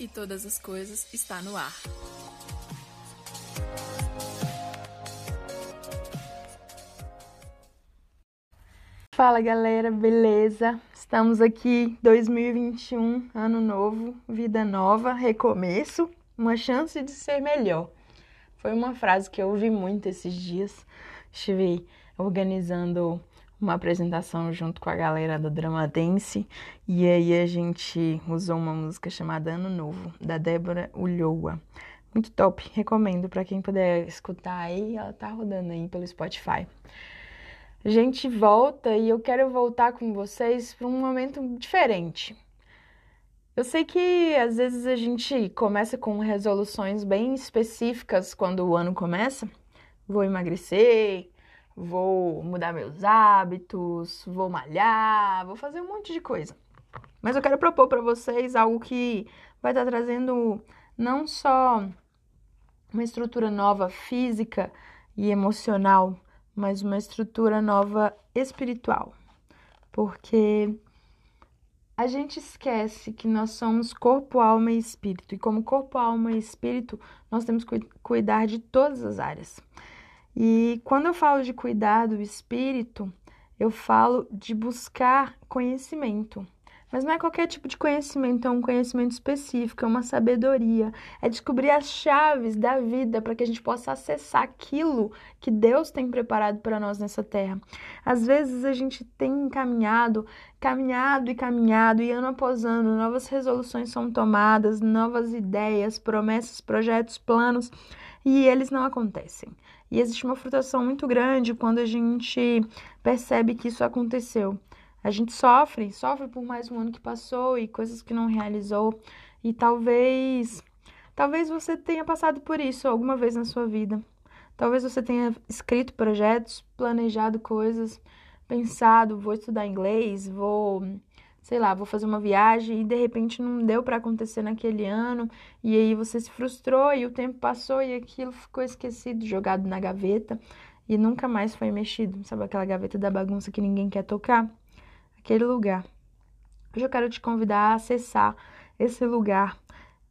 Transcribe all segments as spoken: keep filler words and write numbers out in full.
e todas as coisas está no ar. Fala galera, beleza? Estamos aqui, dois mil e vinte e um, ano novo, vida nova, recomeço, uma chance de ser melhor. Foi uma frase que eu ouvi muito esses dias. Estive organizando uma apresentação junto com a galera do Drama Dance e aí a gente usou uma música chamada Ano Novo, da Débora Ulloa. Muito top, recomendo para quem puder escutar aí, ela tá rodando aí pelo Spotify. A gente volta e eu quero voltar com vocês para um momento diferente. Eu sei que às vezes a gente começa com resoluções bem específicas quando o ano começa. Vou emagrecer, vou mudar meus hábitos, vou malhar, vou fazer um monte de coisa. Mas eu quero propor para vocês algo que vai estar trazendo não só uma estrutura nova física e emocional, mas uma estrutura nova espiritual, porque a gente esquece que nós somos corpo, alma e espírito, e como corpo, alma e espírito, nós temos que cuidar de todas as áreas. E quando eu falo de cuidar do espírito, eu falo de buscar conhecimento, mas não é qualquer tipo de conhecimento, é um conhecimento específico, é uma sabedoria, é descobrir as chaves da vida para que a gente possa acessar aquilo que Deus tem preparado para nós nessa terra. Às vezes a gente tem caminhado, caminhado e caminhado, e ano após ano, novas resoluções são tomadas, novas ideias, promessas, projetos, planos, e eles não acontecem. E existe uma frustração muito grande quando a gente percebe que isso aconteceu. A gente sofre, sofre por mais um ano que passou e coisas que não realizou. E talvez, talvez você tenha passado por isso alguma vez na sua vida. Talvez você tenha escrito projetos, planejado coisas, pensado, vou estudar inglês, vou, sei lá, vou fazer uma viagem e de repente não deu para acontecer naquele ano. E aí você se frustrou e o tempo passou e aquilo ficou esquecido, jogado na gaveta e nunca mais foi mexido. Sabe aquela gaveta da bagunça que ninguém quer tocar? Aquele lugar. Hoje eu quero te convidar a acessar esse lugar,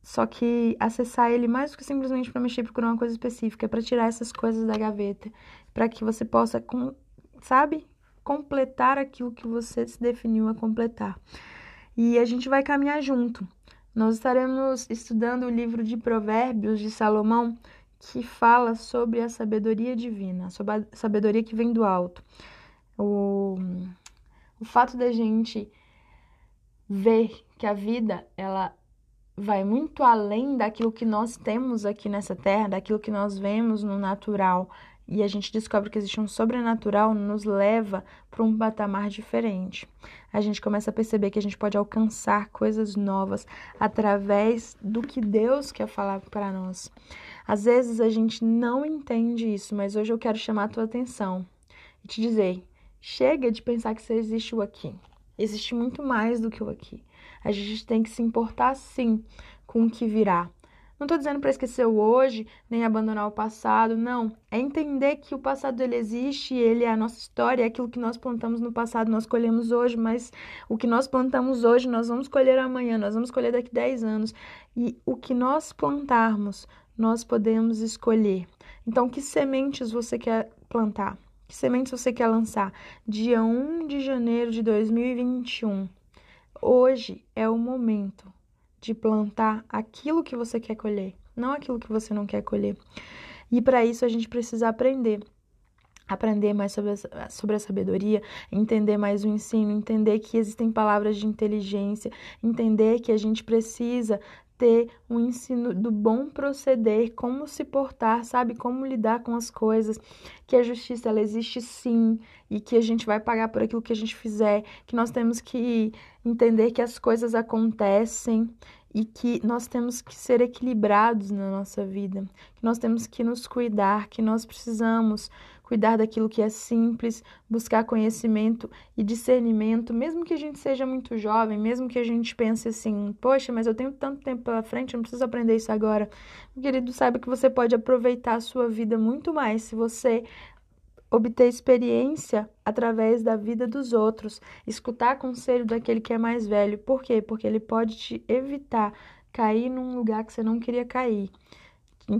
só que acessar ele mais do que simplesmente para mexer e procurar uma coisa específica, é para tirar essas coisas da gaveta, para que você possa, com, sabe, completar aquilo que você se definiu a completar. E a gente vai caminhar junto. Nós estaremos estudando o livro de Provérbios de Salomão, que fala sobre a sabedoria divina, sobre a sabedoria que vem do alto. O... O fato da gente ver que a vida, ela vai muito além daquilo que nós temos aqui nessa terra, daquilo que nós vemos no natural, e a gente descobre que existe um sobrenatural, nos leva para um patamar diferente. A gente começa a perceber que a gente pode alcançar coisas novas através do que Deus quer falar para nós. Às vezes a gente não entende isso, mas hoje eu quero chamar a tua atenção e te dizer: chega de pensar que só existe o aqui. Existe muito mais do que o aqui. A gente tem que se importar, sim, com o que virá. Não estou dizendo para esquecer o hoje, nem abandonar o passado, não. É entender que o passado, ele existe, ele é a nossa história, é aquilo que nós plantamos no passado, nós colhemos hoje, mas o que nós plantamos hoje, nós vamos colher amanhã, nós vamos colher daqui dez anos. E o que nós plantarmos, nós podemos escolher. Então, que sementes você quer plantar? Que sementes você quer lançar? Dia primeiro de janeiro de dois mil e vinte e um. Hoje é o momento de plantar aquilo que você quer colher, não aquilo que você não quer colher. E para isso a gente precisa aprender. Aprender mais sobre a, sobre a sabedoria, entender mais o ensino, entender que existem palavras de inteligência, entender que a gente precisa ter um ensino do bom proceder, como se portar, sabe, como lidar com as coisas, que a justiça, ela existe sim, e que a gente vai pagar por aquilo que a gente fizer, que nós temos que entender que as coisas acontecem e que nós temos que ser equilibrados na nossa vida, que nós temos que nos cuidar, que nós precisamos cuidar daquilo que é simples, buscar conhecimento e discernimento, mesmo que a gente seja muito jovem, mesmo que a gente pense assim, poxa, mas eu tenho tanto tempo pela frente, eu não preciso aprender isso agora. Meu querido, saiba que você pode aproveitar a sua vida muito mais se você obter experiência através da vida dos outros, escutar conselho daquele que é mais velho. Por quê? Porque ele pode te evitar cair num lugar que você não queria cair,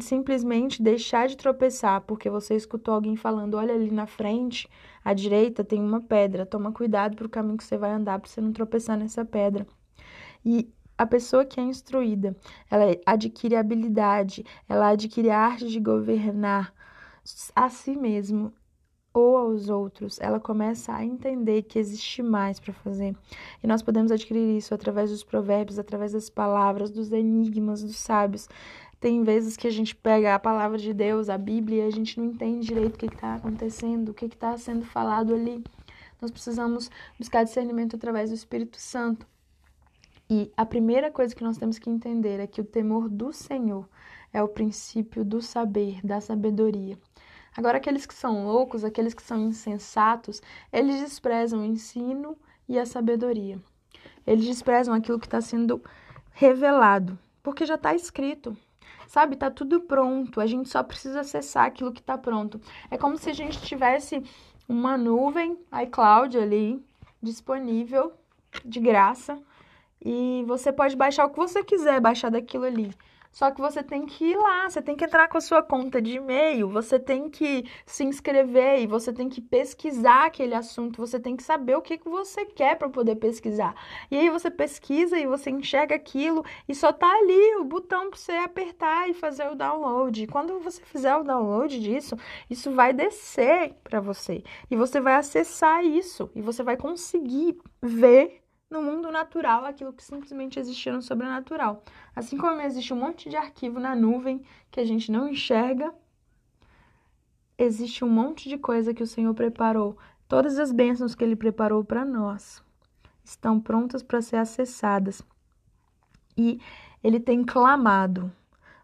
simplesmente deixar de tropeçar, porque você escutou alguém falando, olha ali na frente, à direita tem uma pedra, toma cuidado para o caminho que você vai andar, para você não tropeçar nessa pedra. E a pessoa que é instruída, ela adquire habilidade, ela adquire a arte de governar a si mesmo ou aos outros, ela começa a entender que existe mais para fazer. E nós podemos adquirir isso através dos provérbios, através das palavras, dos enigmas, dos sábios. Tem vezes que a gente pega a palavra de Deus, a Bíblia, e a gente não entende direito o que está acontecendo, o que está sendo falado ali. Nós precisamos buscar discernimento através do Espírito Santo. E a primeira coisa que nós temos que entender é que o temor do Senhor é o princípio do saber, da sabedoria. Agora, aqueles que são loucos, aqueles que são insensatos, eles desprezam o ensino e a sabedoria. Eles desprezam aquilo que está sendo revelado, porque já está escrito. Sabe, tá tudo pronto, a gente só precisa acessar aquilo que tá pronto. É como se a gente tivesse uma nuvem, iCloud ali, disponível, de graça, e você pode baixar o que você quiser, baixar daquilo ali. Só que você tem que ir lá, você tem que entrar com a sua conta de e-mail, você tem que se inscrever e você tem que pesquisar aquele assunto, você tem que saber o que, que você quer para poder pesquisar. E aí você pesquisa e você enxerga aquilo e só tá ali o botão para você apertar e fazer o download. E quando você fizer o download disso, isso vai descer para você e você vai acessar isso e você vai conseguir ver no mundo natural aquilo que simplesmente existia no sobrenatural. Assim como existe um monte de arquivo na nuvem que a gente não enxerga, existe um monte de coisa que o Senhor preparou. Todas as bênçãos que Ele preparou para nós estão prontas para ser acessadas. E Ele tem clamado.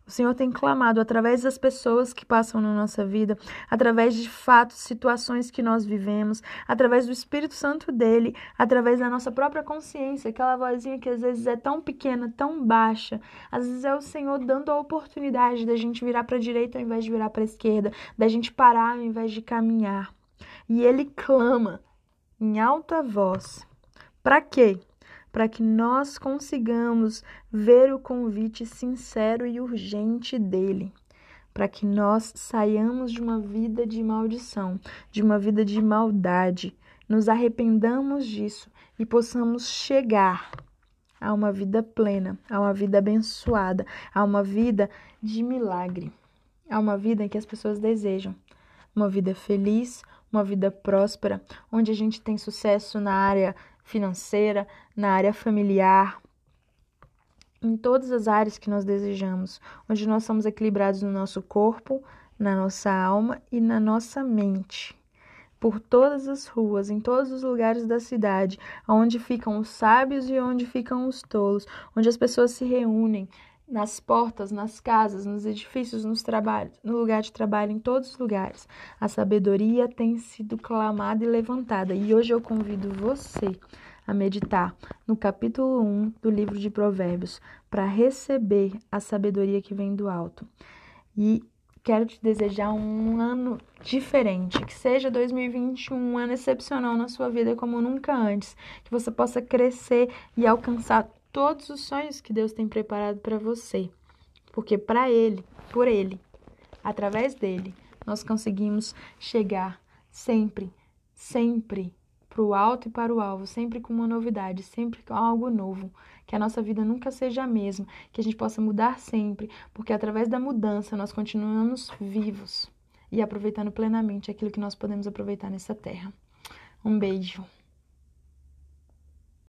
O Senhor tem clamado através das pessoas que passam na nossa vida, através de fatos, situações que nós vivemos, através do Espírito Santo dele, através da nossa própria consciência, aquela vozinha que às vezes é tão pequena, tão baixa. Às vezes é o Senhor dando a oportunidade da gente virar para a direita ao invés de virar para a esquerda, da gente parar ao invés de caminhar. E ele clama em alta voz. Para quê? Para que nós consigamos ver o convite sincero e urgente dele, para que nós saiamos de uma vida de maldição, de uma vida de maldade, nos arrependamos disso e possamos chegar a uma vida plena, a uma vida abençoada, a uma vida de milagre, a uma vida que as pessoas desejam, uma vida feliz, uma vida próspera, onde a gente tem sucesso na área financeira, na área familiar, em todas as áreas que nós desejamos, onde nós somos equilibrados no nosso corpo, na nossa alma e na nossa mente. Por todas as ruas, em todos os lugares da cidade, onde ficam os sábios e onde ficam os tolos, onde as pessoas se reúnem, nas portas, nas casas, nos edifícios, nos trabalhos, no lugar de trabalho, em todos os lugares. A sabedoria tem sido clamada e levantada. E hoje eu convido você a meditar no capítulo um do livro de Provérbios para receber a sabedoria que vem do alto. E quero te desejar um ano diferente, que seja dois mil e vinte e um um ano excepcional na sua vida como nunca antes, que você possa crescer e alcançar todos os sonhos que Deus tem preparado para você, porque para Ele, por Ele, através dEle, nós conseguimos chegar sempre, sempre para o alto e para o alvo, sempre com uma novidade, sempre com algo novo, que a nossa vida nunca seja a mesma, que a gente possa mudar sempre, porque através da mudança nós continuamos vivos e aproveitando plenamente aquilo que nós podemos aproveitar nessa terra. Um beijo!